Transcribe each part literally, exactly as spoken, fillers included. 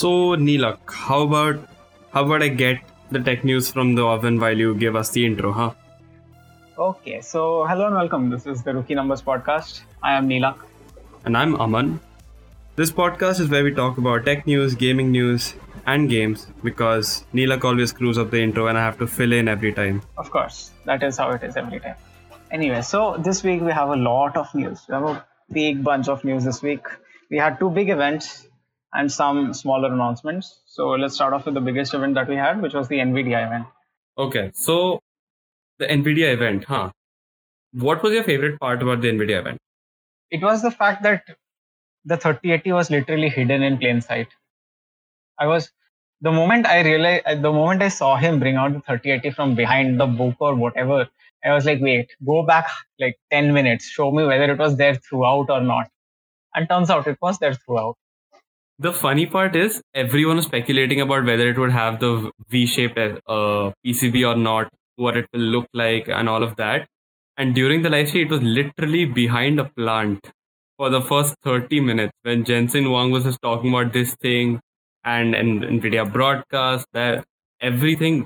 So Neelak, how about how about I get the tech news from the oven while you give us the intro, huh? Okay, so hello and welcome. This is the Rookie Numbers podcast. I am Neelak. And I'm Aman. This podcast is where we talk about tech news, gaming news, and games, because Neelak always screws up the intro and I have to fill in every time. Of course, that is how it is every time. Anyway, so this week we have a lot of news. We have a big bunch of news this week. We had two big events and some smaller announcements. So let's start off with the biggest event that we had, which was the NVIDIA event. Okay, so the NVIDIA event, huh? What was your favorite part about the NVIDIA event? It was the fact that the thirty eighty was literally hidden in plain sight. I was, the moment I realized, the moment I saw him bring out the thirty eighty from behind the book or whatever, I was like, wait, go back like ten minutes, show me whether it was there throughout or not. And turns out it was there throughout. The funny part is, everyone was speculating about whether it would have the V-shaped uh, P C B or not, what it will look like and all of that. And during the live stream, it was literally behind a plant for the first thirty minutes when Jensen Wong was just talking about this thing and, and NVIDIA broadcast, that everything.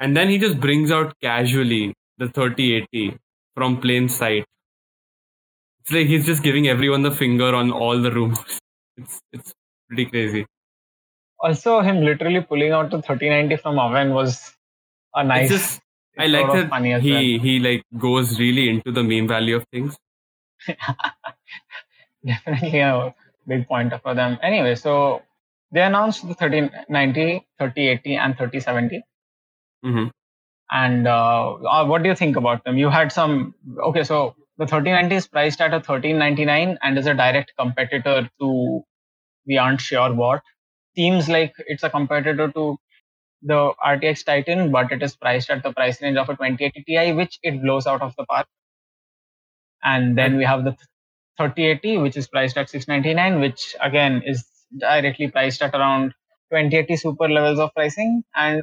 And then he just brings out casually the thirty eighty from plain sight. It's like he's just giving everyone the finger on all the rumors. It's it's pretty crazy. Also, him literally pulling out the thirty ninety from oven was a nice. It's just, I like that funny he well. he like goes really into the meme value of things. Definitely a big pointer for them. Anyway, so they announced the thirty ninety, thirty eighty, and thirty seventy. Mm-hmm. And uh, uh, what do you think about them? You had some. Okay, so the thirty ninety is priced at a thirteen ninety-nine and is a direct competitor to, we aren't sure what. Seems like it's a competitor to the R T X Titan, but it is priced at the price range of a twenty eighty Ti, which it blows out of the park. And then we have the thirty eighty, which is priced at six ninety-nine, which again is directly priced at around twenty eighty super levels of pricing and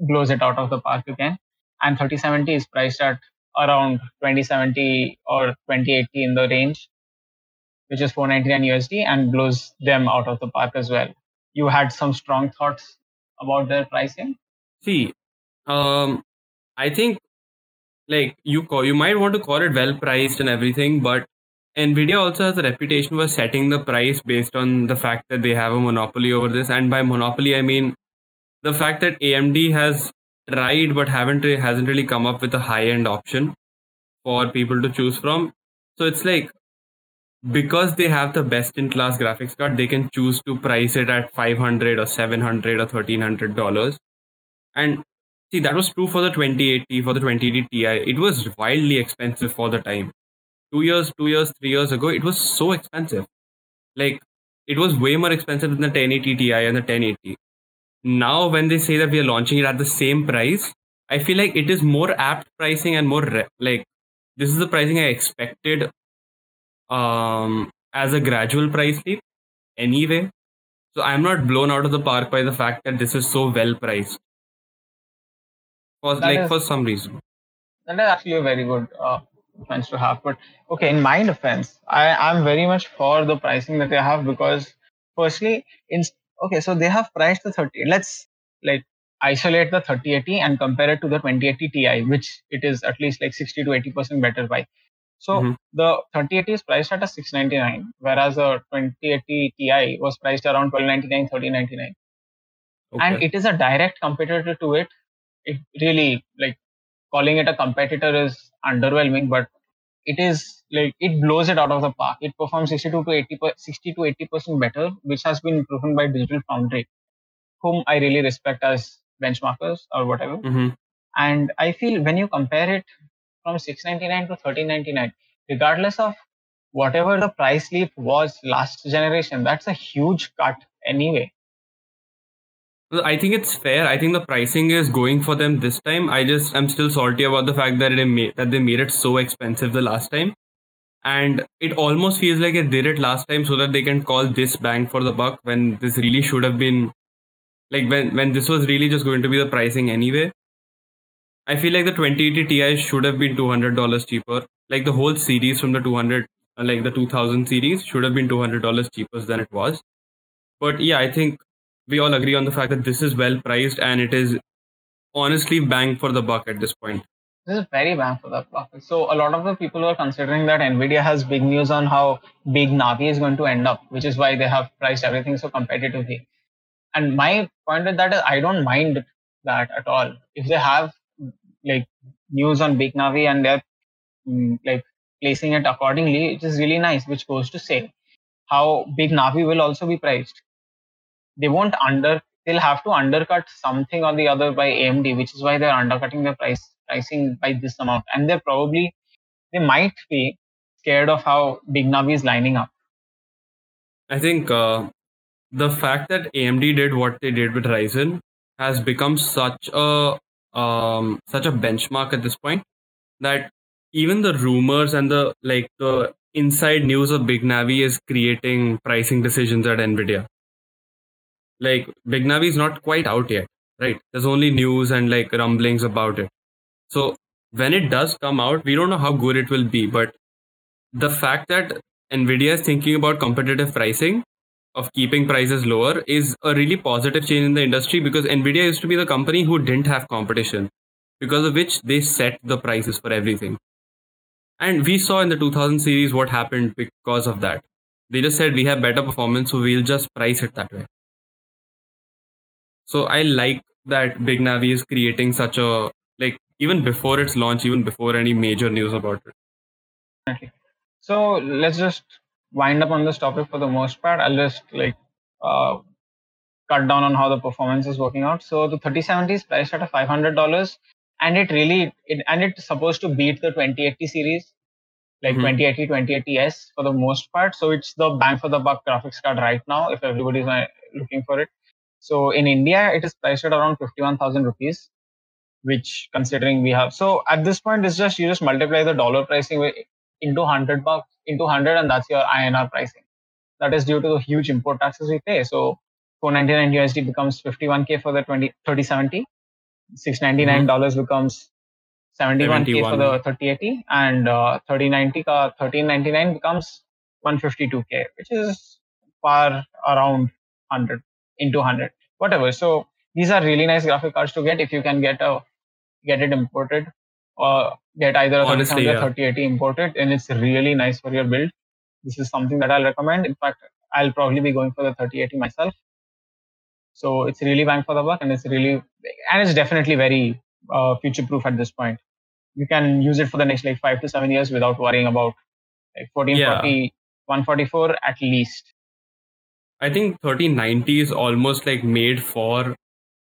blows it out of the park again. And thirty seventy is priced at around twenty seventy or twenty eighty in the range, which is four ninety-nine U S D, and blows them out of the park as well. You had some strong thoughts about their pricing? See, um, I think like you call, you might want to call it well priced and everything, but NVIDIA also has a reputation for setting the price based on the fact that they have a monopoly over this. And by monopoly, I mean the fact that A M D has tried but haven't re- hasn't really come up with a high-end option for people to choose from. So it's like, because they have the best-in-class graphics card, they can choose to price it at five hundred dollars or seven hundred dollars or thirteen hundred dollars. And see, that was true for the twenty eighty, for the twenty eighty Ti. It was wildly expensive for the time. Two years, two years, three years ago, it was so expensive. Like, it was way more expensive than the ten eighty Ti and the ten eighty. Now, when they say that we are launching it at the same price, I feel like it is more apt pricing and more re- like this is the pricing I expected um, as a gradual price leap anyway. So I'm not blown out of the park by the fact that this is so well priced for that, like is, for some reason. That is actually a very good uh, defense to have. But okay, in my defense, I I'm very much for the pricing that they have, because firstly, in okay, so they have priced the thirty. Let's like isolate the thirty eighty and compare it to the twenty eighty Ti, which it is at least like sixty to eighty percent better by. So mm-hmm. the thirty eighty is priced at a six ninety-nine, whereas the twenty eighty Ti was priced around twelve ninety-nine, thirteen ninety-nine. Okay. And it is a direct competitor to it. It really, like, calling it a competitor is underwhelming, but it is like it blows it out of the park. It performs sixty-two to eighty percent better, which has been proven by Digital Foundry, whom I really respect as benchmarkers or whatever. Mm-hmm. And I feel when you compare it from six ninety-nine to thirteen ninety-nine, regardless of whatever the price leap was last generation, that's a huge cut anyway. I think it's fair. I think the pricing is going for them this time. I just I'm still salty about the fact that it made, that they made it so expensive the last time, and it almost feels like they did it last time so that they can call this bang for the buck, when this really should have been like when when this was really just going to be the pricing anyway. I feel like the twenty eighty Ti should have been two hundred dollars cheaper. Like the whole series from the two hundred, like the two thousand series, should have been two hundred dollars cheaper than it was. But yeah, I think we all agree on the fact that this is well priced and it is honestly bang for the buck at this point. This is very bang for the buck. So a lot of the people are considering that NVIDIA has big news on how Big Navi is going to end up, which is why they have priced everything so competitively. And my point with that is I don't mind that at all. If they have like news on Big Navi and they're like placing it accordingly, it is really nice, which goes to say how Big Navi will also be priced. They won't under, they'll have to undercut something or the other by A M D, which is why they're undercutting the price pricing by this amount. And they're probably, they might be scared of how Big Navi is lining up. I think uh, the fact that A M D did what they did with Ryzen has become such a um, such a benchmark at this point that even the rumors and the like the inside news of Big Navi is creating pricing decisions at NVIDIA. Like, Big Navi is not quite out yet, right? There's only news and like rumblings about it. So when it does come out, we don't know how good it will be. But the fact that NVIDIA is thinking about competitive pricing, of keeping prices lower, is a really positive change in the industry, because NVIDIA used to be the company who didn't have competition, because of which they set the prices for everything. And we saw in the two thousand series what happened because of that. They just said we have better performance, so we'll just price it that way. So I like that Big Navi is creating such a, like, even before its launch, even before any major news about it. Okay. So let's just wind up on this topic for the most part. I'll just like uh, cut down on how the performance is working out. So the thirty seventy is priced at a five hundred dollars, and it really, it, and it's supposed to beat the twenty eighty series, like mm-hmm. twenty eighty, twenty eighty S for the most part. So it's the bang for the buck graphics card right now, if everybody's looking for it. So in India, it is priced at around fifty-one thousand rupees, which considering we have. So at this point, it's just, you just multiply the dollar pricing with, into one hundred bucks, into one hundred, and that's your I N R pricing. That is due to the huge import taxes we pay. So four ninety-nine U S D becomes fifty-one K for the thirty seventy, six ninety-nine dollars mm-hmm. becomes seventy-one K for the thirty eighty, and uh, thirty ninety ka thirteen ninety-nine becomes one fifty-two K, which is far around one hundred. Into one hundred, whatever. So these are really nice graphic cards to get if you can get a get it imported, or get either a Honestly, yeah. thirty eighty imported, and it's really nice for your build. This is something that I'll recommend. In fact, I'll probably be going for the thirty eighty myself. So it's really bang for the buck, and it's really and it's definitely very uh, future proof at this point. You can use it for the next like five to seven years without worrying about like fourteen forty, yeah. one forty-four at least. I think thirty ninety is almost like made for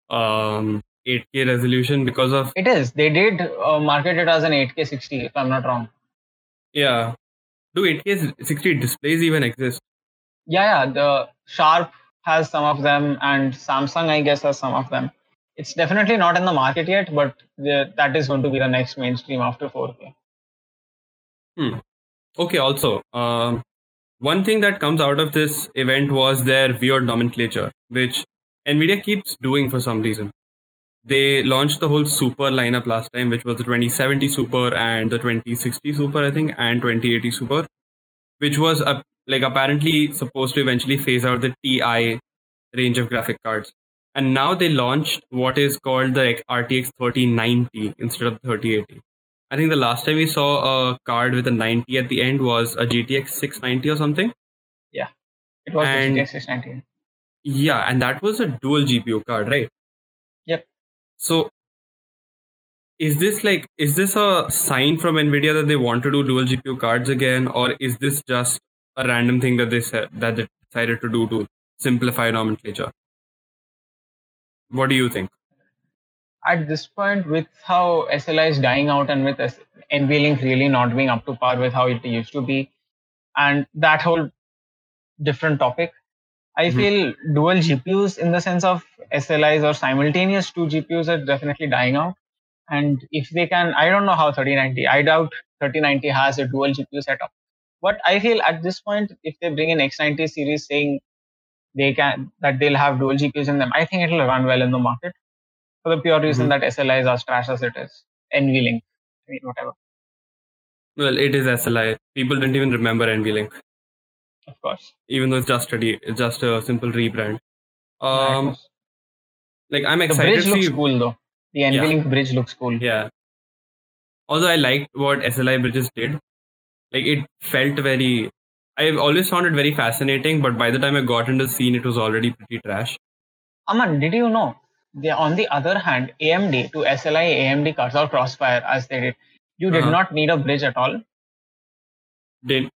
um, eight K resolution because of... It is. They did uh, market it as an eight K sixty, if I'm not wrong. Yeah. Do eight K sixty displays even exist? Yeah, yeah. The Sharp has some of them, and Samsung, I guess, has some of them. It's definitely not in the market yet, but the, that is going to be the next mainstream after four K. Hmm. Okay, also... Um, One thing that comes out of this event was their weird nomenclature, which NVIDIA keeps doing for some reason. They launched the whole Super lineup last time, which was the twenty seventy Super and the twenty sixty Super, I think, and twenty eighty Super, which was uh, like apparently supposed to eventually phase out the T I range of graphic cards. And now they launched what is called the R T X thirty ninety instead of thirty eighty. I think the last time we saw a card with a ninety at the end was a G T X six ninety or something. Yeah, it was and, the G T X six ninety. Yeah, and that was a dual G P U card, right? Yep. So, is this like, is this a sign from NVIDIA that they want to do dual G P U cards again? Or is this just a random thing that they said, that they decided to do to simplify nomenclature? What do you think? At this point, with how S L I is dying out and with NVLink really not being up to par with how it used to be, and that whole different topic, I mm-hmm. feel dual G P Us in the sense of S L Is or simultaneous two G P Us are definitely dying out. And if they can, I don't know how thirty ninety, I doubt thirty ninety has a dual G P U setup. But I feel at this point, if they bring an X ninety series saying they can, that they'll have dual G P Us in them, I think it'll run well in the market. For the pure reason mm-hmm. that S L I is as trash as it is. NVLink. I mean, whatever. Well, it is S L I. People don't even remember NVLink. Of course. Even though it's just a de- it's just a simple rebrand. Um, like I'm excited. The bridge looks see... cool though. The NVLink yeah. bridge looks cool. Yeah. Although I liked what S L I bridges did, like it felt very. I've always found it very fascinating, but by the time I got into the scene, it was already pretty trash. Aman, did you know? They, on the other hand, A M D to S L I A M D cards or Crossfire as they did, you did uh-huh. not need a bridge at all. Did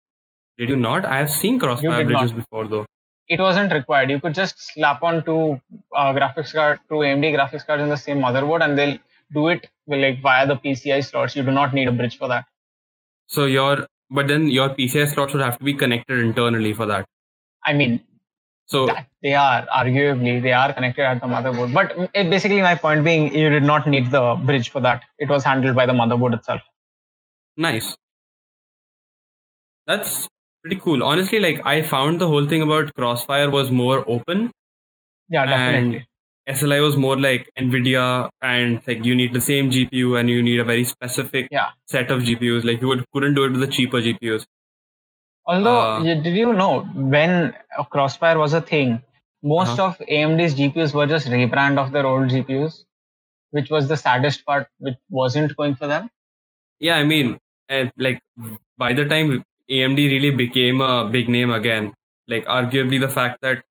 Did you not? I have seen Crossfire bridges not. before though. It wasn't required. You could just slap on two uh, graphics card, two A M D graphics cards in the same motherboard, and they'll do it with, like via the P C I slots. You do not need a bridge for that. So your but then your P C I slots would have to be connected internally for that. I mean. So they are arguably they are connected at the motherboard, but it, basically my point being, you did not need the bridge for that. It was handled by the motherboard itself. Nice. That's pretty cool. Honestly, like I found the whole thing about Crossfire was more open. Yeah, definitely. And S L I was more like NVIDIA, and like you need the same G P U and you need a very specific yeah. set of G P Us. Like you would couldn't do it with the cheaper G P Us. Although, uh, did you know, when Crossfire was a thing, most uh-huh. of A M D's G P Us were just rebrand of their old G P Us, which was the saddest part, which wasn't going for them. Yeah, I mean, like, by the time A M D really became a big name again, like, arguably the fact that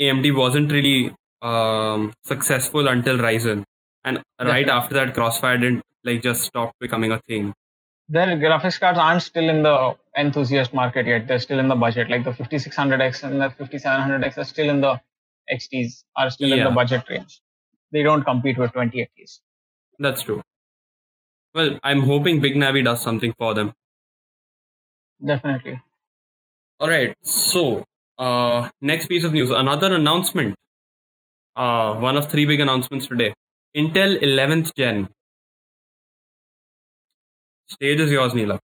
A M D wasn't really um, successful until Ryzen. And right yeah. after that, Crossfire didn't, like, just stop becoming a thing. Their graphics cards aren't still in the enthusiast market yet. They're still in the budget. Like the fifty-six hundred X and the fifty-seven hundred X are still in the X Ts, are still yeah. in the budget range. They don't compete with twenty eighties. That's true. Well, I'm hoping Big Navi does something for them. Definitely. Alright, so uh, next piece of news. Another announcement. Uh, one of three big announcements today. Intel eleventh Gen. Stage is yours, Neelak.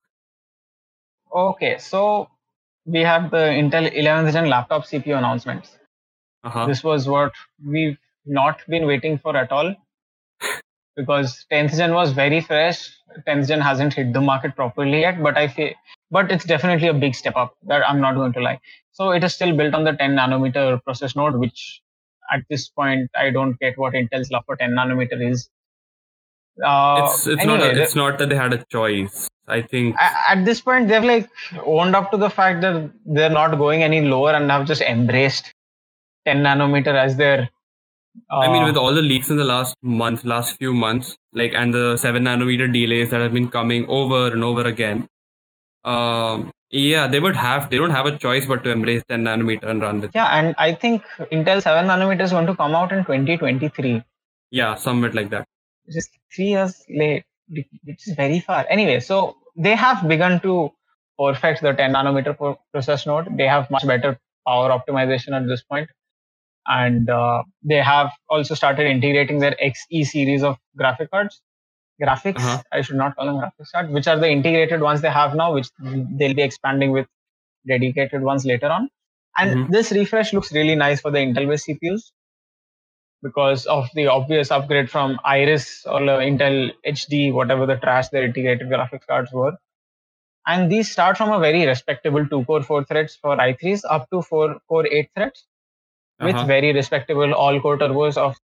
Okay, so we have the Intel eleventh Gen laptop C P U announcements. Uh-huh. This was what we've not been waiting for at all because tenth Gen was very fresh. tenth Gen hasn't hit the market properly yet, but I feel, but it's definitely a big step up. That I'm not going to lie. So it is still built on the ten nanometer process node, which at this point I don't get what Intel's love for ten nanometer is. Uh, it's it's anyway, not a, it's not that they had a choice. I think at this point they've like owned up to the fact that they're not going any lower and have just embraced ten nanometer as their. Uh, I mean, with all the leaks in the last month, last few months, like and the seven nanometer delays that have been coming over and over again. Um, yeah, they would have. They don't have a choice but to embrace ten nanometer and run with. Yeah, and I think Intel seven nanometer is going to come out in twenty twenty-three. Yeah, somewhat like that. Just three years late, which is very far. Anyway, so they have begun to perfect the ten nanometer process node. They have much better power optimization at this point. And uh, they have also started integrating their X E series of graphic cards. Graphics, uh-huh. I should not call them graphics cards, which are the integrated ones they have now, which they'll be expanding with dedicated ones later on. And mm-hmm. this refresh looks really nice for the Intel-based C P Us. Because of the obvious upgrade from Iris or Intel H D, whatever the trash their integrated graphics cards were. And these start from a very respectable two core four threads for i threes up to four core eight threads uh-huh. with very respectable all-core turbos of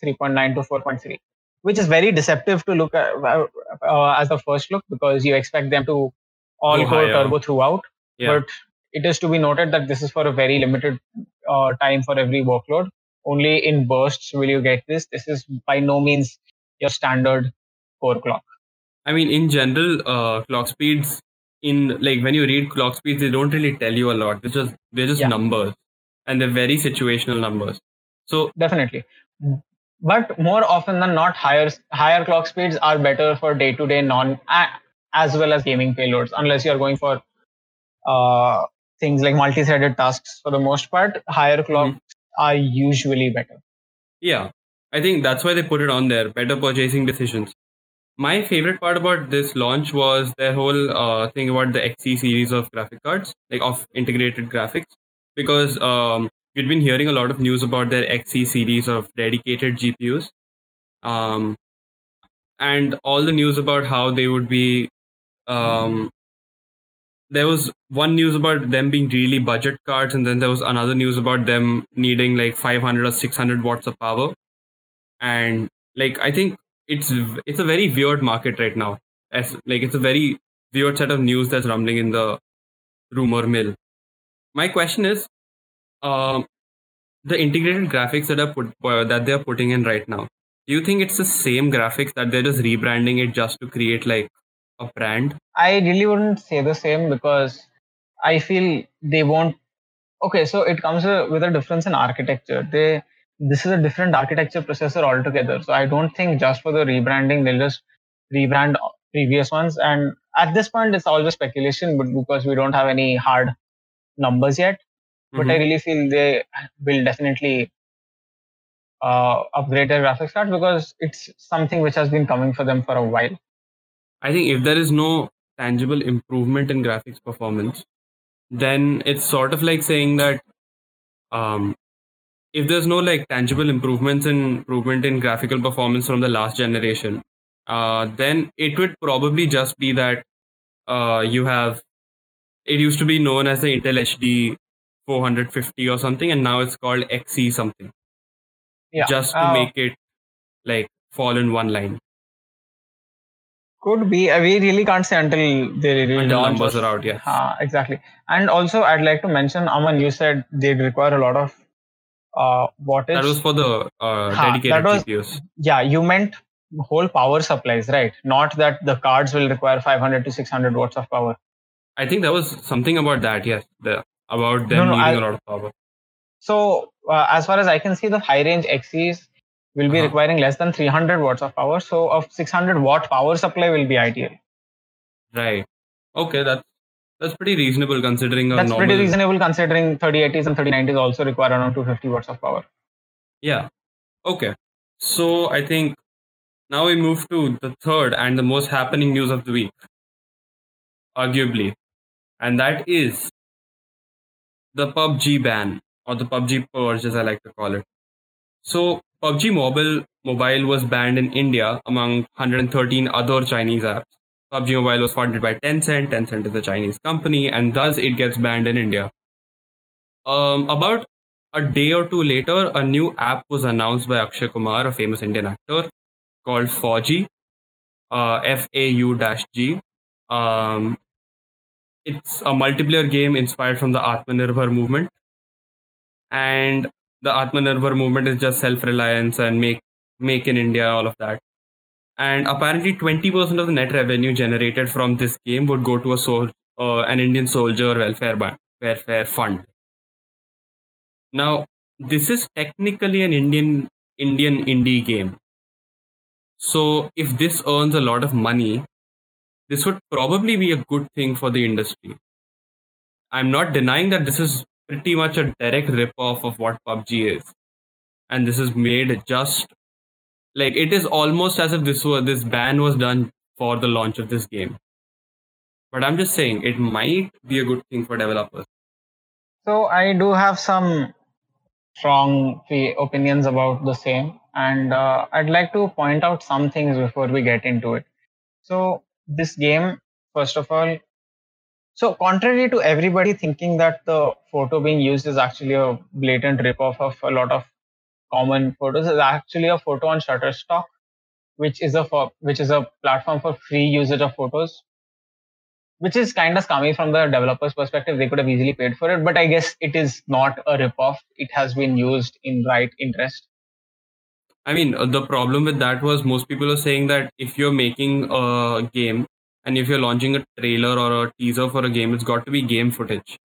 three point nine to four point three, which is very deceptive to look at uh, as the first look because you expect them to all-core turbo throughout. Yeah. But it is to be noted that this is for a very limited uh, time for every workload. Only in bursts will you get this. This is by no means your standard core clock. I mean, in general, uh, clock speeds, in like when you read clock speeds, they don't really tell you a lot. They're just, they're just yeah. numbers and they're very situational numbers. So definitely. But more often than not, higher higher clock speeds are better for day-to-day non as well as gaming payloads, unless you're going for uh, things like multi-threaded tasks. For the most part, higher clock mm-hmm. are usually better. Yeah, I think that's why they put it on there. Better purchasing decisions. My favorite part about this launch was their whole uh, thing about the X E series of graphic cards, like of integrated graphics, because um, we'd been hearing a lot of news about their X E series of dedicated G P Us, um, and all the news about how they would be um, there was one news about them being really budget cards, and then there was another news about them needing like five hundred or six hundred watts of power. And like, I think it's it's a very weird market right now. As like, it's a very weird set of news that's rumbling in the rumor mill. My question is, um, uh, the integrated graphics that are put uh, that they are putting in right now, do you think it's the same graphics that they're just rebranding it just to create like a brand? I really wouldn't say the same, because I feel they won't. Okay, so it comes with a difference in architecture. They this is a different architecture processor altogether. So I don't think just for the rebranding they'll just rebrand previous ones. And at this point, it's always speculation, but because we don't have any hard numbers yet. But mm-hmm. I really feel they will definitely uh, upgrade their graphics card, because it's something which has been coming for them for a while. I think if there is no tangible improvement in graphics performance, then it's sort of like saying that um, if there's no like tangible improvements in improvement in graphical performance from the last generation, uh, then it would probably just be that uh, you have, it used to be known as the Intel H D four fifty or something, and now it's called X E something. Yeah. Just to uh, make it like fall in one line. Could be. We really can't say until they really until numbers are out. Yeah. Uh, exactly. And also, I'd like to mention, Aman, you said they'd require a lot of uh, wattage. That was for the uh, dedicated was, G P Us. Yeah, you meant whole power supplies, right? Not that the cards will require five hundred to six hundred watts of power. I think there was something about that. Yes. The, about them no, no, needing I, a lot of power. So, uh, as far as I can see, the high-range X Es will be uh-huh. requiring less than three hundred watts of power. So, a six hundred watt power supply will be ideal. Right. Okay, that's that's pretty reasonable considering a that's normal... That's pretty reasonable considering thirty eighties and thirty nineties also require around two hundred fifty watts of power. Yeah. Okay. So, I think now we move to the third and the most happening news of the week. Arguably. And that is the P U B G ban, or the P U B G purge as I like to call it. So P U B G Mobile Mobile was banned in India among one hundred thirteen other Chinese apps. P U B G Mobile was funded by Tencent. Tencent is a Chinese company, and thus it gets banned in India. Um, about a day or two later, a new app was announced by Akshay Kumar, a famous Indian actor, called Fauji, uh, F A U G. Um, It's a multiplayer game inspired from the Atmanirbhar movement. And the Atmanirbhar movement is just self-reliance and make make in India, all of that. And apparently twenty percent of the net revenue generated from this game would go to a sol- uh, an Indian soldier welfare, ban- welfare fund. Now, this is technically an Indian Indian indie game. So if this earns a lot of money, this would probably be a good thing for the industry. I'm not denying that this is pretty much a direct rip-off of what P U B G is. And this is made just... Like, it is almost as if this were, this ban was done for the launch of this game. But I'm just saying, it might be a good thing for developers. So, I do have some strong opinions about the same. And uh, I'd like to point out some things before we get into it. So... This game, first of all, so contrary to everybody thinking that the photo being used is actually a blatant ripoff of a lot of common photos, is actually a photo on Shutterstock, which is a for, which is a platform for free usage of photos, which is kind of scummy from the developer's perspective. They could have easily paid for it, but I guess it is not a ripoff. It has been used in right interest. I mean, the problem with that was most people are saying that if you're making a game and if you're launching a trailer or a teaser for a game, it's got to be game footage.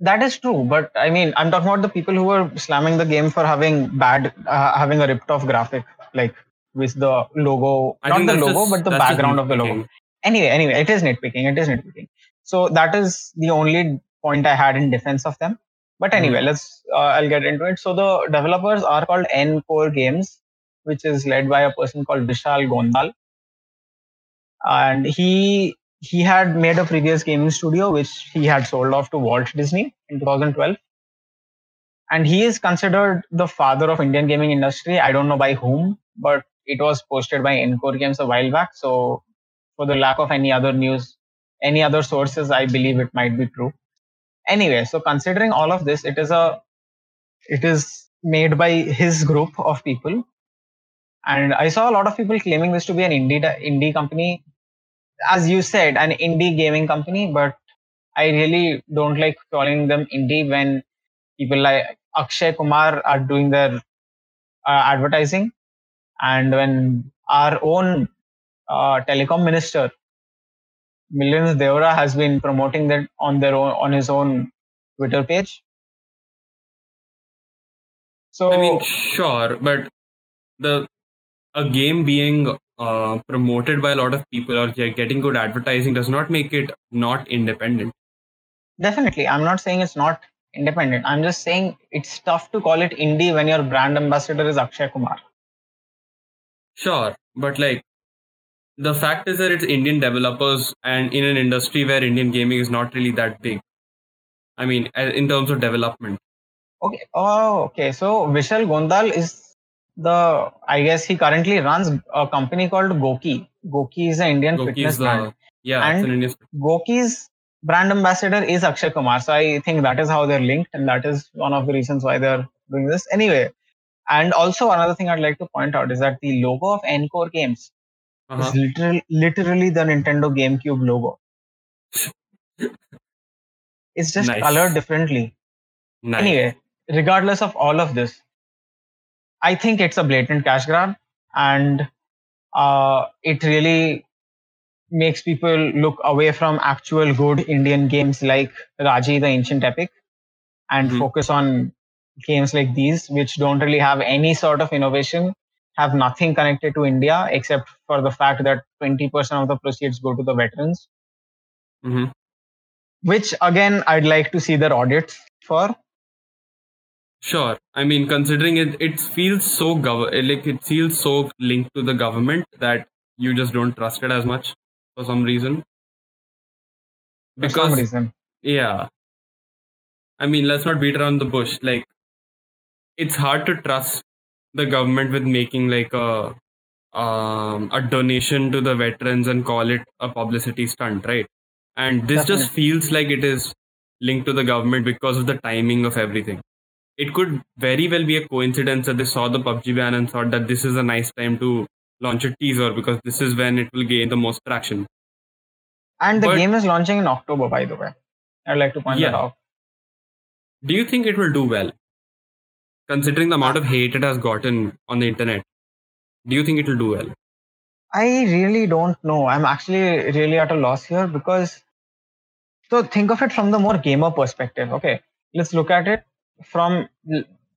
That is true. But I mean, I'm talking about the people who are slamming the game for having bad, uh, having a ripped off graphic, like with the logo, I not the logo, just, but the background of the logo. Anyway, anyway, it is nitpicking. It is nitpicking. So that is the only point I had in defense of them. But anyway, let's. Uh, I'll get into it. So the developers are called Ncore Games, which is led by a person called Vishal Gondal, and he he had made a previous gaming studio which he had sold off to Walt Disney in twenty twelve, and he is considered the father of Indian gaming industry. I don't know by whom, but it was posted by Ncore Games a while back. So for the lack of any other news, any other sources, I believe it might be true. Anyway, so considering all of this, it is a it is made by his group of people. And I saw a lot of people claiming this to be an indie indie company, as you said, an indie gaming company. But I really don't like calling them indie when people like Akshay Kumar are doing their uh, advertising, and when our own uh, telecom minister, Milind Deora, has been promoting that on their own, on his own Twitter page. So I mean, sure, but the a game being uh, promoted by a lot of people or getting good advertising does not make it not independent. Definitely. I'm not saying it's not independent. I'm just saying it's tough to call it indie when your brand ambassador is Akshay Kumar. Sure. But like, the fact is that it's Indian developers and in an industry where Indian gaming is not really that big. I mean, in terms of development. Okay. Oh, okay. So Vishal Gondal is the, I guess he currently runs a company called Goki. Goki is an Indian Goki fitness the, brand. Yeah, and it's an Indian. Goki's brand ambassador is Akshay Kumar. So I think that is how they're linked, and that is one of the reasons why they're doing this. Anyway, and also another thing I'd like to point out is that the logo of Ncore Games uh-huh. is literally, literally the Nintendo GameCube logo. It's just nice. Colored differently. Nice. Anyway, regardless of all of this, I think it's a blatant cash grab, and uh, it really makes people look away from actual good Indian games like Raji the Ancient Epic and mm-hmm. focus on games like these, which don't really have any sort of innovation, have nothing connected to India except for the fact that twenty percent of the proceeds go to the veterans, mm-hmm. which again, I'd like to see their audits for. Sure. I mean, considering it, it feels so gov- like it feels so linked to the government that you just don't trust it as much for some reason. Because, for some reason. Yeah. I mean, let's not beat around the bush. Like, it's hard to trust the government with making like a um, a donation to the veterans and call it a publicity stunt, right? And this Definitely. Just feels like it is linked to the government because of the timing of everything. It could very well be a coincidence that they saw the P U B G ban and thought that this is a nice time to launch a teaser because this is when it will gain the most traction. And the but, game is launching in October, by the way. I'd like to point yeah. that out. Do you think it will do well? Considering the amount of hate it has gotten on the internet, do you think it will do well? I really don't know. I'm actually really at a loss here because... So think of it from the more gamer perspective. Okay, let's look at it. From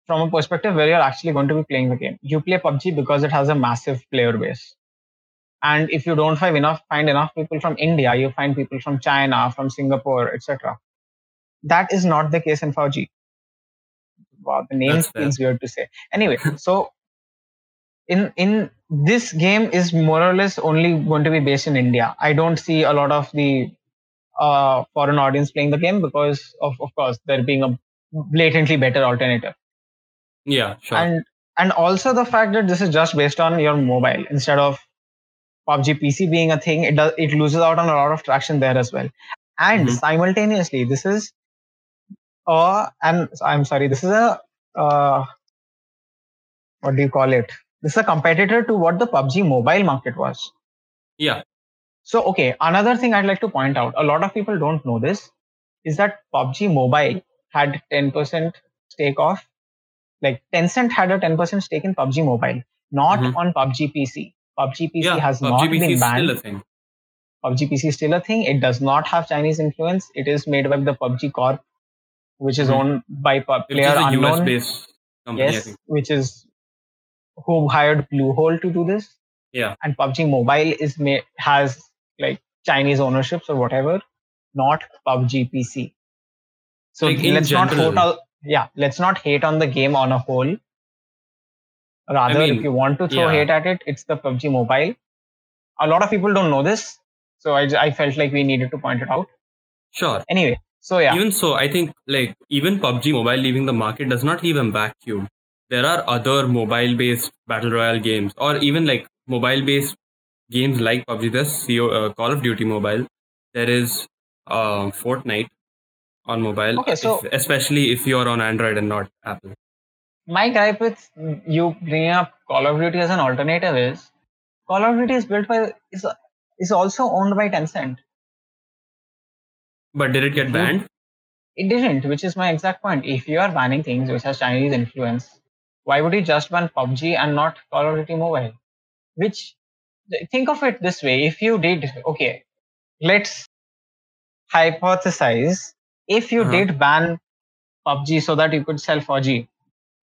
from a perspective where you're actually going to be playing the game. You play P U B G because it has a massive player base. And if you don't find enough, find enough people from India, you find people from China, from Singapore, et cetera. That is not the case in P U B G. Wow, the name feels weird to say. Anyway, so in in this game is more or less only going to be based in India. I don't see a lot of the uh, foreign audience playing the game because of, of course, there being a blatantly better alternative. Yeah, sure. And and also the fact that this is just based on your mobile instead of P U B G P C being a thing, it does it loses out on a lot of traction there as well. And mm-hmm. simultaneously, this is uh and I'm sorry, this is a uh what do you call it? This is a competitor to what the P U B G mobile market was. Yeah. So okay, another thing I'd like to point out, a lot of people don't know this, is that P U B G mobile had ten percent stake off, like Tencent had a ten percent stake in P U B G mobile, not mm-hmm. on P U B G P C. P U B G P C yeah, has P U B G not P C been banned. Still a thing. P U B G P C is still a thing. It does not have Chinese influence. It is made by the P U B G Corp, which is mm-hmm. owned by P U B G Player Unknown. It is a U S based company, yes, I think. Which is who hired Bluehole to do this. Yeah. And P U B G Mobile is made has like Chinese ownerships or whatever, not P U B G P C. So like let's general, not hate on, yeah, let's not hate on the game on a whole. Rather, I mean, if you want to throw yeah. hate at it, it's the P U B G Mobile. A lot of people don't know this, so I, I felt like we needed to point it out. Sure. Anyway, so yeah. Even so, I think like even P U B G Mobile leaving the market does not leave a vacuum. There are other mobile-based battle royale games, or even like mobile-based games like P U B G. There's C O, uh, Call of Duty Mobile. there is uh, Fortnite on mobile, okay, so if, especially if you're on Android and not Apple. My gripe with you bringing up Call of Duty as an alternative is Call of Duty is built by is is also owned by Tencent. But did it get banned? It didn't, which is my exact point. If you are banning things which has Chinese influence, why would you just ban P U B G and not Call of Duty Mobile? Which, think of it this way, if you did, okay, let's hypothesize, if you uh-huh. did ban P U B G so that you could sell four G,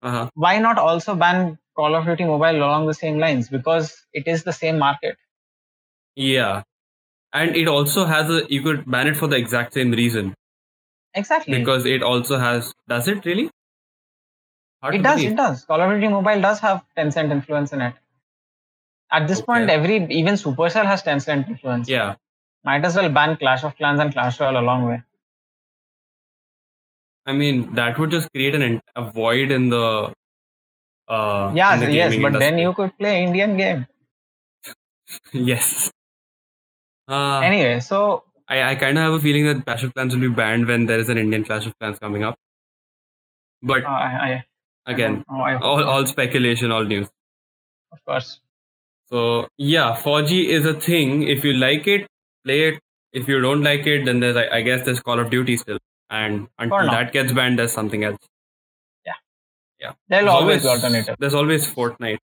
uh-huh. why not also ban Call of Duty Mobile along the same lines? Because it is the same market. Yeah. And it also has a, you could ban it for the exact same reason. Exactly. Because it also has, does it really? Hard it does, believe. It does. Call of Duty Mobile does have Tencent influence in it. At this okay. point, every, even Supercell has Tencent influence. Yeah. Might as well ban Clash of Clans and Clash Royale a long way. I mean, that would just create an, a void in the uh yeah, in the yes, but industry. Then you could play Indian game. yes. Uh, anyway, so I, I kind of have a feeling that Clash of Clans will be banned when there is an Indian Clash of Clans coming up. But uh, I, I, again, I I all all speculation, all news. Of course. So yeah, four G is a thing. If you like it, play it. If you don't like it, then there's I, I guess there's Call of Duty still, and until that gets banned, there's something else. Yeah. Yeah. There'll always be alternative. There's always Fortnite.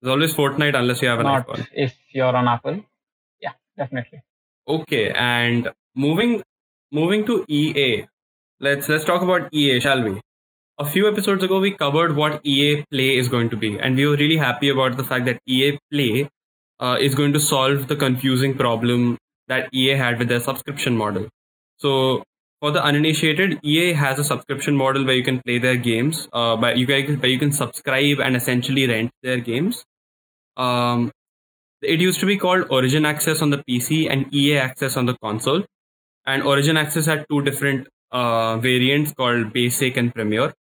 There's always Fortnite unless you have an iPhone. Not if you're on Apple. Definitely. Okay, and moving moving to E A. Let's let's talk about E A, shall we? A few episodes ago, we covered what E A Play is going to be, and we were really happy about the fact that E A Play uh, is going to solve the confusing problem that E A had with their subscription model. So, for the uninitiated, E A has a subscription model where you can play their games, uh, by you can where you can subscribe and essentially rent their games. Um. It used to be called Origin Access on the P C and E A Access on the console. And Origin Access had two different uh, variants called Basic and Premier.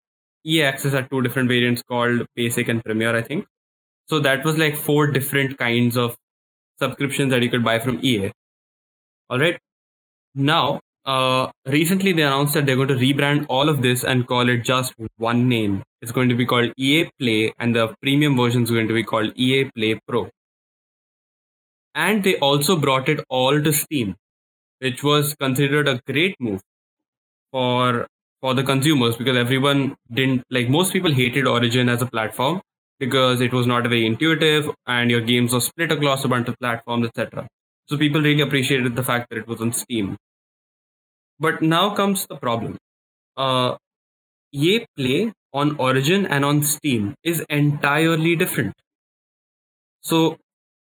E A Access had two different variants called Basic and Premier, I think. So that was like four different kinds of subscriptions that you could buy from E A. All right. Now, uh, recently they announced that they're going to rebrand all of this and call it just one name. It's going to be called E A Play, and the premium version is going to be called E A Play Pro. And they also brought it all to Steam, which was considered a great move for for the consumers, because everyone didn't like most people hated Origin as a platform because it was not very intuitive and your games were split across a bunch of platforms, et cetera. So people really appreciated the fact that it was on Steam. But now comes the problem. Uh, E A Play on Origin and on Steam is entirely different. So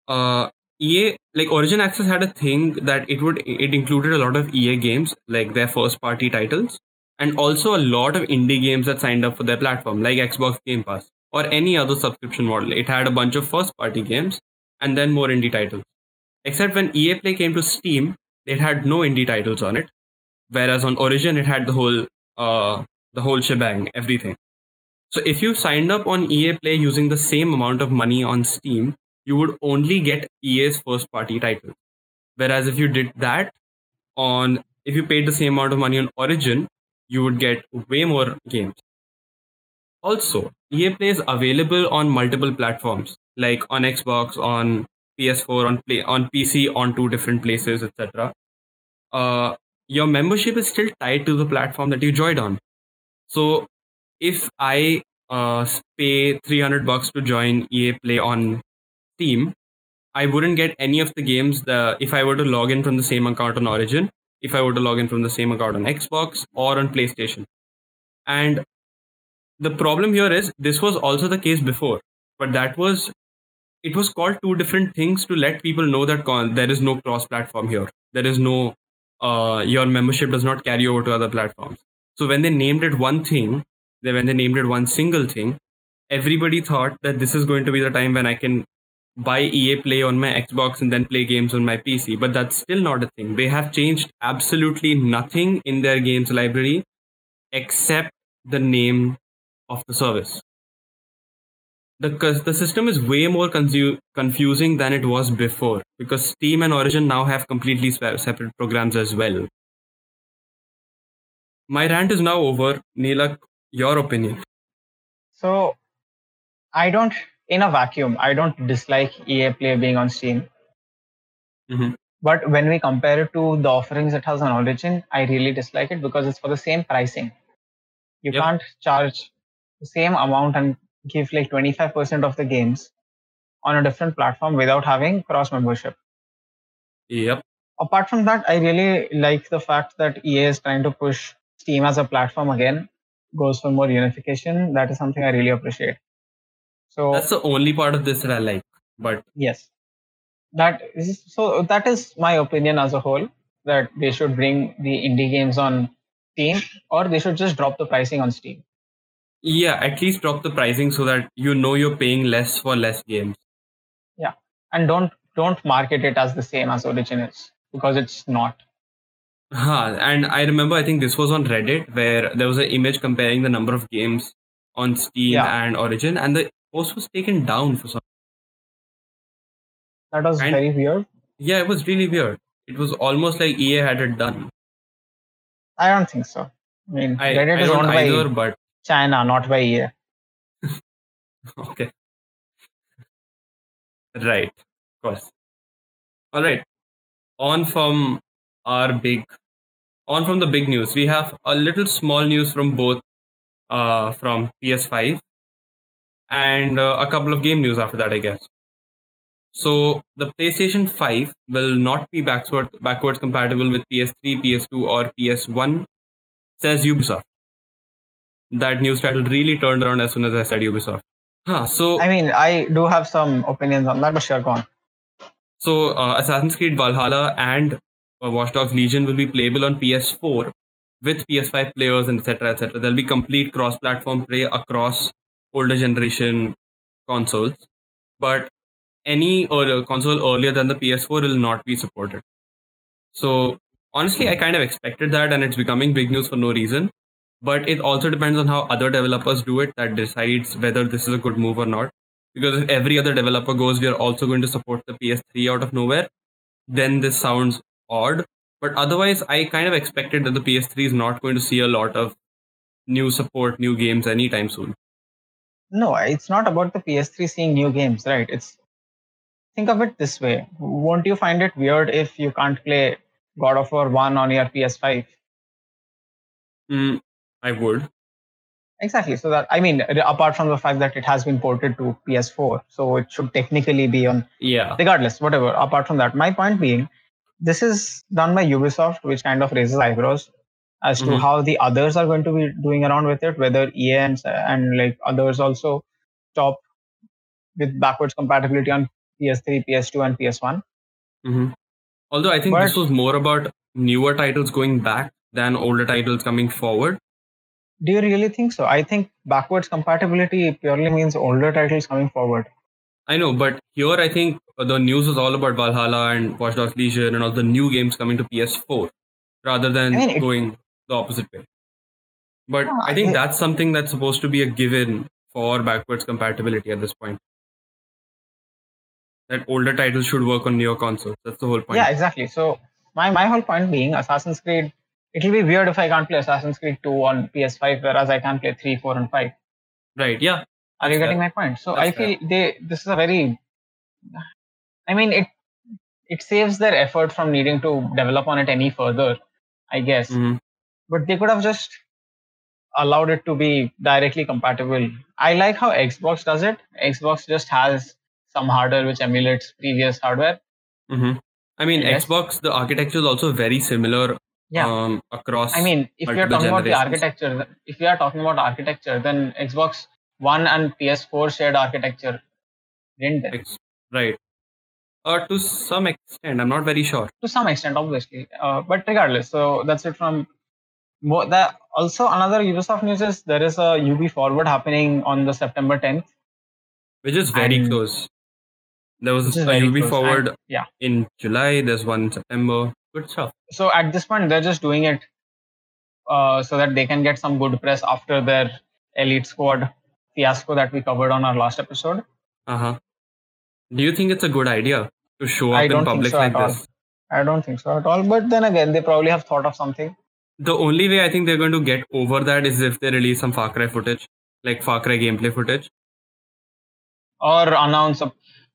uh E A, like Origin Access had a thing that it would, it included a lot of E A games, like their first party titles, and also a lot of indie games that signed up for their platform, like Xbox Game Pass or any other subscription model. It had a bunch of first party games and then more indie titles. Except when E A Play came to Steam, it had no indie titles on it. Whereas on Origin, it had the whole, uh, the whole shebang, everything. So if you signed up on E A Play using the same amount of money on Steam, you would only get E A's first party title. Whereas if you did that on, if you paid the same amount of money on Origin, you would get way more games. Also, E A Play is available on multiple platforms, like on Xbox, on P S four, on Play, on P C, on two different places, et cetera. Uh, your membership is still tied to the platform that you joined on. So if I uh, pay three hundred bucks to join E A Play on Steam, I wouldn't get any of the games the, if I were to log in from the same account on Origin, if I were to log in from the same account on Xbox or on PlayStation. And the problem here is this was also the case before, but that was, it was called two different things to let people know that con- there is no cross-platform here. There is no, uh, your membership does not carry over to other platforms. So when they named it one thing, they, when they named it one single thing, everybody thought that this is going to be the time when I can buy E A Play on my Xbox and then play games on my P C, but that's still not a thing. They have changed absolutely nothing in their games library except the name of the service. the the system is way more consu- confusing than it was before, because Steam and Origin now have completely separate programs as well. My rant is now over. Neelak, your opinion. So, I don't, in a vacuum, I don't dislike E A Play being on Steam. Mm-hmm. But when we compare it to the offerings it has on Origin, I really dislike it because it's for the same pricing. You yep. can't charge the same amount and give like twenty-five percent of the games on a different platform without having cross membership. Yep. Apart from that, I really like the fact that E A is trying to push Steam as a platform again, goes for more unification. That is something I really appreciate. So that's the only part of this that I like. But yes, that is so. That is my opinion as a whole, that they should bring the indie games on Steam, or they should just drop the pricing on Steam. Yeah, at least drop the pricing so that you know you're paying less for less games. Yeah, and don't don't market it as the same as Origin is, because it's not. Huh. And I remember, I think this was on Reddit, where there was an image comparing the number of games on Steam yeah. and Origin, and the post was taken down for some. That was and very weird. Yeah, it was really weird. It was almost like E A had it done. I don't think so. I mean, I, Reddit I is owned either, by but... China, not by E A. Okay. Right. Of course. All right. On from our big, on from the big news, we have a little small news from both, uh, from P S five, and uh, a couple of game news after that, I guess. So the PlayStation five will not be backward backwards compatible with P S three, P S two, or P S one, says Ubisoft. That news title really turned around as soon as I said Ubisoft. Huh, so I mean, I do have some opinions on that, but sure, go on. So uh, Assassin's Creed Valhalla and uh, Watch Dogs Legion will be playable on P S four with P S five players, and et cetera, et cetera. There'll be complete cross-platform play across older generation consoles, but any earlier console earlier than the P S four will not be supported. So honestly, I kind of expected that, and it's becoming big news for no reason. But it also depends on how other developers do it that decides whether this is a good move or not. Because if every other developer goes, we are also going to support the P S three out of nowhere, then this sounds odd. But otherwise, I kind of expected that the P S three is not going to see a lot of new support, new games anytime soon. No, it's not about the P S three seeing new games, right? It's Think of it this way. Won't you find it weird if you can't play God of War one on your P S five? Mm, I would. Exactly. So that, I mean, apart from the fact that it has been ported to P S four, so it should technically be on... Yeah. Regardless, whatever. Apart from that, my point being, this is done by Ubisoft, which kind of raises eyebrows as mm-hmm. to how the others are going to be doing around with it, whether E A and, and like others also stop with backwards compatibility on P S three, P S two, and P S one. Mm-hmm. Although I think but, this was more about newer titles going back than older titles coming forward. Do you really think so? I think backwards compatibility purely means older titles coming forward. I know, but here I think the news was all about Valhalla and Watch Dogs Legion and all the new games coming to P S four rather than I mean, it, going the opposite way. But yeah, I think it, that's something that's supposed to be a given for backwards compatibility at this point. That older titles should work on newer consoles. That's the whole point. Yeah, exactly. So my, my whole point being, Assassin's Creed, it'll be weird if I can't play Assassin's Creed two on P S five, whereas I can play three, four, and five. Right, yeah. Are you getting fair. my point? So that's I feel fair. they this is a very... I mean, it it saves their effort from needing to develop on it any further, I guess. Mm-hmm. But they could have just allowed it to be directly compatible. I like how Xbox does it. Xbox just has some hardware which emulates previous hardware. Mm-hmm. I mean, I Xbox, the architecture is also very similar yeah. um, across. I mean, if you're talking about the architecture, if you are talking about architecture, then Xbox One and P S four shared architecture, didn't they? It's, right. Uh, to some extent, I'm not very sure. To some extent, obviously. Uh, but regardless, so that's it from. Mo- the, also, another Ubisoft news is there is a U B Forward happening on the September tenth, which is very and, close. There was a U B Forward and, yeah. in July, there's one in September. Good stuff. So at this point, they're just doing it uh, so that they can get some good press after their Elite Squad fiasco that we covered on our last episode. Uh-huh. Do you think it's a good idea to show up in public like this? I don't think so at all. But then again, they probably have thought of something. The only way I think they're going to get over that is if they release some Far Cry footage, like Far Cry gameplay footage. Or announce a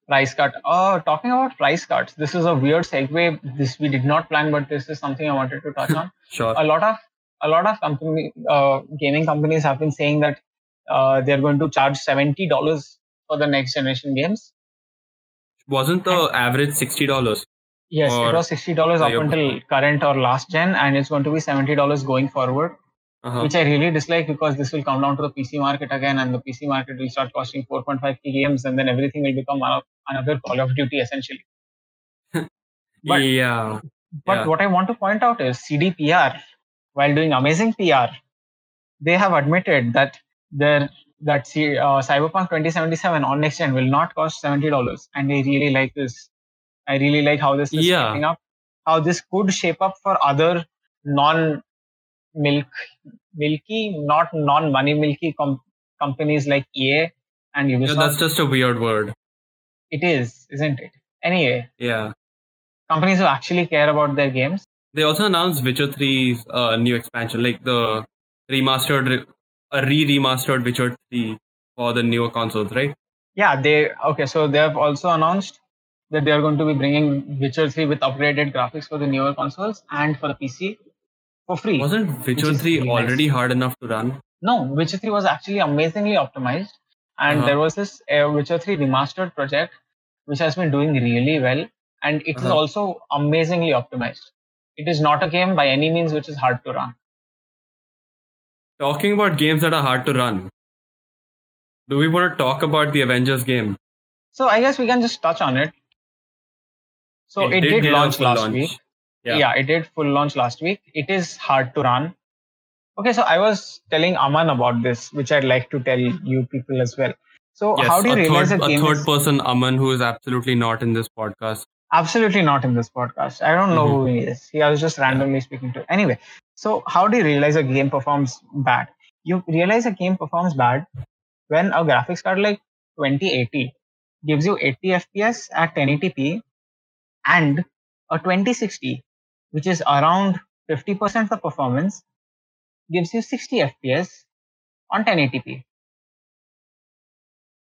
price cut. Uh, talking about price cuts, this is a weird segue. This we did not plan, but this is something I wanted to touch on. Sure. A lot of a lot of company, uh, gaming companies have been saying that uh, they're going to charge seventy dollars for the next generation games. Wasn't the and, average sixty dollars? Yes, it was sixty dollars up until current or last gen, and it's going to be seventy dollars going forward, uh-huh. which I really dislike because this will come down to the P C market again, and the P C market will start costing four point five K games, and then everything will become another Call of Duty essentially. but, yeah. But yeah. What I want to point out is C D P R, while doing amazing P R, they have admitted that their that uh, Cyberpunk twenty seventy-seven on next gen will not cost seventy dollars, and I really like this. I really like how this is yeah. shaping up, how this could shape up for other non-milk, milky, not non-money milky com- companies like E A and Ubisoft. No, that's just a weird word. It is, isn't it? Anyway. Yeah. Companies who actually care about their games. They also announced Witcher three's uh, new expansion, like the remastered, a re-remastered Witcher three for the newer consoles, right? Yeah, they, okay, so they have also announced that they are going to be bringing Witcher three with upgraded graphics for the newer consoles and for the P C for free. Wasn't Witcher three already nice. hard enough to run? No, Witcher three was actually amazingly optimized. And uh-huh. there was this uh, Witcher three remastered project, which has been doing really well. And it uh-huh. is also amazingly optimized. It is not a game by any means which is hard to run. Talking about games that are hard to run, do we want to talk about the Avengers game? So I guess we can just touch on it. So it, it did, did launch last launch. week. Yeah. yeah, it did full launch last week. It is hard to run. Okay, so I was telling Aman about this, which I'd like to tell you people as well. So yes, how do you realize third, a game? A third is... person, Aman, who is absolutely not in this podcast. Absolutely not in this podcast. I don't know mm-hmm. who he is. He I was just randomly yeah. speaking to. Anyway, so how do you realize a game performs bad? You realize a game performs bad when a graphics card like twenty eighty gives you eighty F P S at ten eighty p. And a twenty sixty, which is around fifty percent of the performance, gives you sixty F P S on ten eighty p.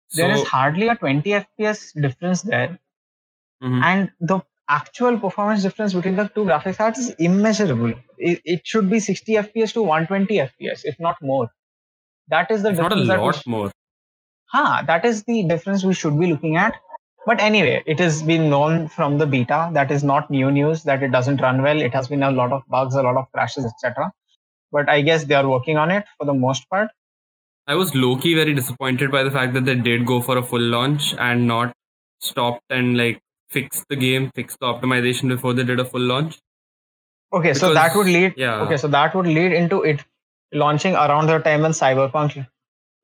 So, there is hardly a twenty F P S difference there. Mm-hmm. And the actual performance difference between the two graphics cards is immeasurable. It, it should be sixty F P S to one twenty F P S, if not more. That is the it's difference. Not a lot that we, more. Huh, that is the difference we should be looking at. But anyway, it has been known from the beta, that is not new news, that it doesn't run well. It has been a lot of bugs, a lot of crashes, et cetera. But I guess they are working on it for the most part. I was low-key very disappointed by the fact that they did go for a full launch and not stopped and like fixed the game, fixed the optimization before they did a full launch. Okay, because, so that would lead. Yeah. Okay, so that would lead into it launching around the time when Cyberpunk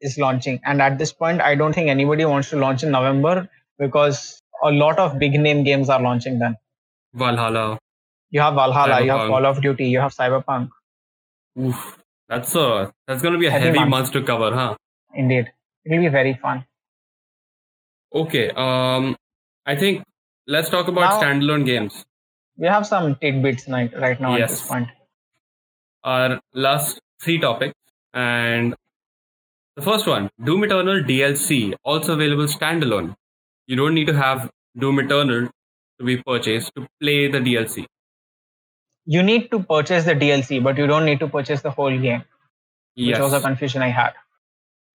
is launching. And at this point, I don't think anybody wants to launch in November. Because a lot of big name games are launching then. Valhalla. You have Valhalla, Cyberpunk. You have Call of Duty, you have Cyberpunk. Oof, that's a that's gonna be a heavy, heavy month. month to cover, huh? Indeed, it'll be very fun. Okay, um, I think let's talk about now, standalone games. We have some tidbits right, right now yes. at this point. Our last three topics and the first one, Doom Eternal D L C, also available standalone. You don't need to have Doom Eternal to be purchased to play the D L C. You need to purchase the D L C, but you don't need to purchase the whole game. Yes. Which was a confusion I had.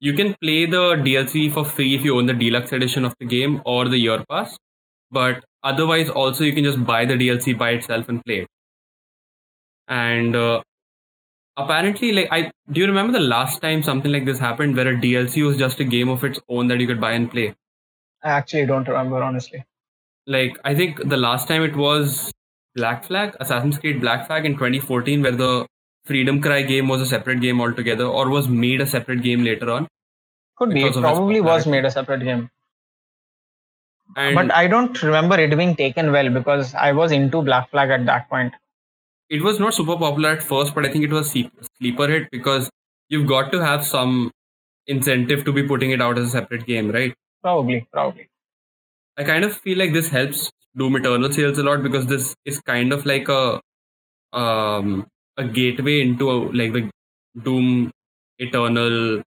You can play the D L C for free if you own the deluxe edition of the game or the year pass. But otherwise, also you can just buy the D L C by itself and play it. And uh, apparently, like I do you remember the last time something like this happened where a D L C was just a game of its own that you could buy and play? I actually don't remember, honestly. Like, I think the last time it was Black Flag, Assassin's Creed Black Flag in twenty fourteen, where the Freedom Cry game was a separate game altogether or was made a separate game later on. Could be. It probably was made a separate game. And but I don't remember it being taken well because I was into Black Flag at that point. It was not super popular at first, but I think it was a sleeper hit because you've got to have some incentive to be putting it out as a separate game, right? Probably, probably. I kind of feel like this helps Doom Eternal sales a lot, because this is kind of like a um, a gateway into a, like the Doom Eternal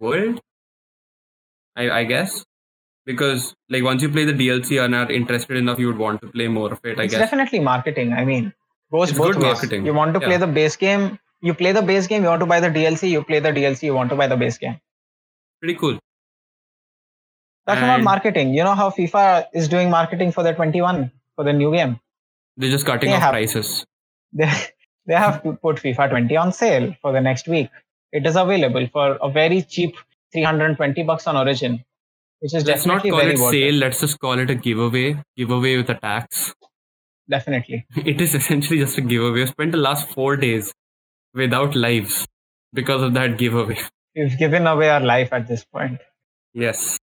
world, I, I guess. Because like once you play the D L C and are interested enough, you would want to play more of it, I it's guess. It's definitely marketing. I mean, goes it's both good ways. Marketing. You want to yeah. play the base game, you play the base game, you want to buy the D L C, you play the D L C, you want to buy the base game. Pretty cool. That's and about marketing. You know how FIFA is doing marketing for the twenty-one, for the new game? They're just cutting they off have, prices. They, they have to put FIFA twenty on sale for the next week. It is available for a very cheap three hundred twenty bucks on Origin. Which is let's not call it water. sale, let's just call it a giveaway. Giveaway with a tax. Definitely. It is essentially just a giveaway. I spent the last four days without lives because of that giveaway. We've given away our life at this point. Yes.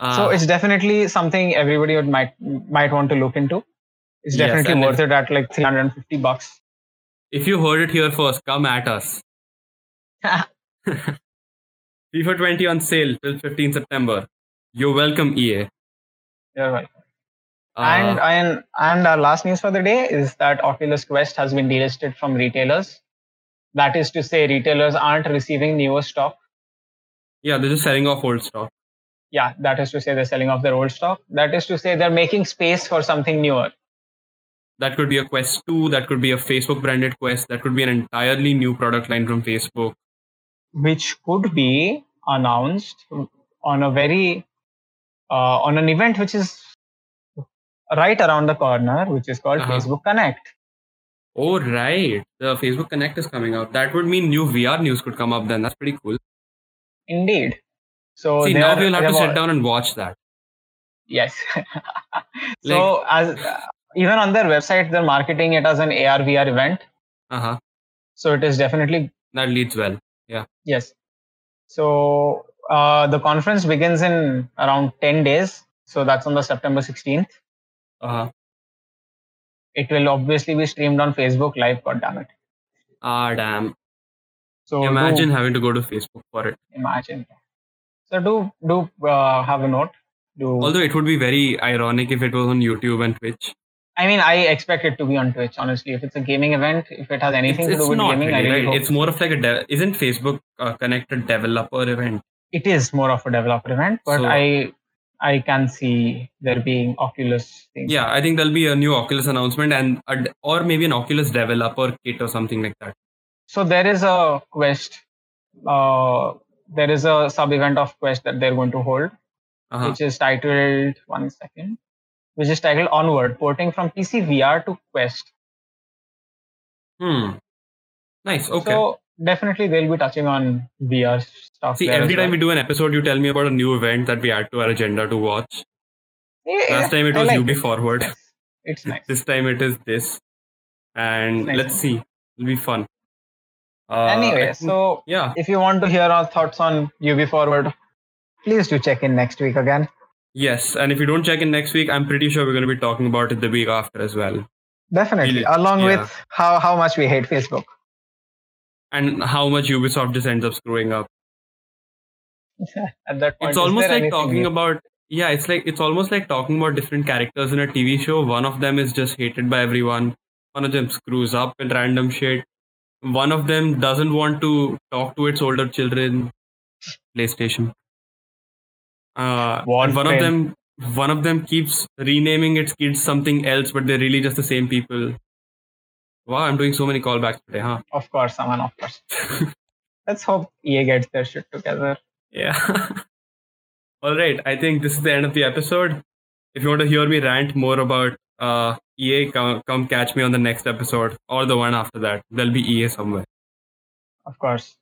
Uh, so it's definitely something everybody would, might might want to look into. It's definitely yes, worth it at like three hundred fifty bucks. If you heard it here first, come at us. FIFA twenty on sale till fifteenth September. You're welcome, E A. You're welcome. Uh, and, and and our last news for the day is that Oculus Quest has been delisted from retailers. That is to say, retailers aren't receiving newer stock. Yeah, they're just selling off old stock. Yeah, that is to say they're selling off their old stock. That is to say they're making space for something newer. That could be a Quest two, that could be a Facebook-branded Quest, that could be an entirely new product line from Facebook. Which could be announced on a very, uh, on an event which is right around the corner, which is called uh-huh. Facebook Connect. Oh, right. The Facebook Connect is coming out. That would mean new V R news could come up then. That's pretty cool. Indeed. So see, now are, we'll have to sit all... down and watch that. Yes. so like... as uh, even on their website, they're marketing it as an A R V R event. Uh-huh. So it is definitely... That leads well. Yeah. Yes. So uh, the conference begins in around ten days. So that's on the September sixteenth. Uh-huh. It will obviously be streamed on Facebook Live. God damn it. Ah, damn. So imagine do, having to go to Facebook for it. Imagine. So do do uh, have a note. Do. Although it would be very ironic if it was on YouTube and Twitch. I mean, I expect it to be on Twitch, honestly. If it's a gaming event, if it has anything it's, to do with gaming, really, I really right? It's more of like a... De- isn't Facebook uh, connected developer event? It is more of a developer event, but so, I I can see there being Oculus things. Yeah, I think there'll be a new Oculus announcement and a, or maybe an Oculus developer kit or something like that. So there is a Quest. Uh, there is a sub-event of Quest that they're going to hold, uh-huh. which is titled... One second. Which is titled Onward, porting from P C V R to Quest. Hmm. Nice. Okay. So definitely they'll be touching on V R stuff. See, every time well. we do an episode, you tell me about a new event that we add to our agenda to watch. Yeah, Last time it was like U B it. Forward. It's nice. It's nice. This time it is this. And nice. let's see. It'll be fun. Uh, anyway, think, so yeah. if you want to hear our thoughts on U B Forward, please do check in next week again. Yes, and if you don't check in next week, I'm pretty sure we're going to be talking about it the week after as well. Definitely, along yeah. with how, how much we hate Facebook. And how much Ubisoft just ends up screwing up. At that point, it's almost like talking here? about... Yeah, it's like it's almost like talking about different characters in a T V show. One of them is just hated by everyone. One of them screws up in random shit. One of them doesn't want to talk to its older children. PlayStation. Uh, and one of them, one of them keeps renaming its kids something else, but they're really just the same people. Wow, I'm doing so many callbacks today, huh? Of course, Aman, of course. Let's hope E A gets their shit together. Yeah. All right, I think this is the end of the episode. If you want to hear me rant more about uh, E A, come, come catch me on the next episode or the one after that. There'll be E A somewhere. Of course.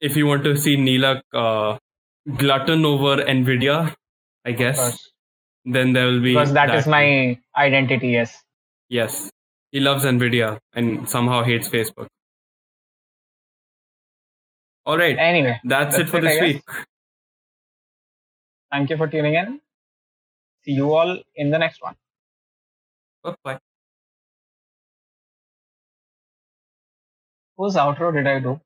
If you want to see Neelak Uh, glutton over NVIDIA, I guess, then there will be... Because that, that is my identity, yes. Yes. He loves NVIDIA and somehow hates Facebook. Alright. Anyway. That's, that's it for it, this week. Thank you for tuning in. See you all in the next one. Bye-bye. Whose outro did I do?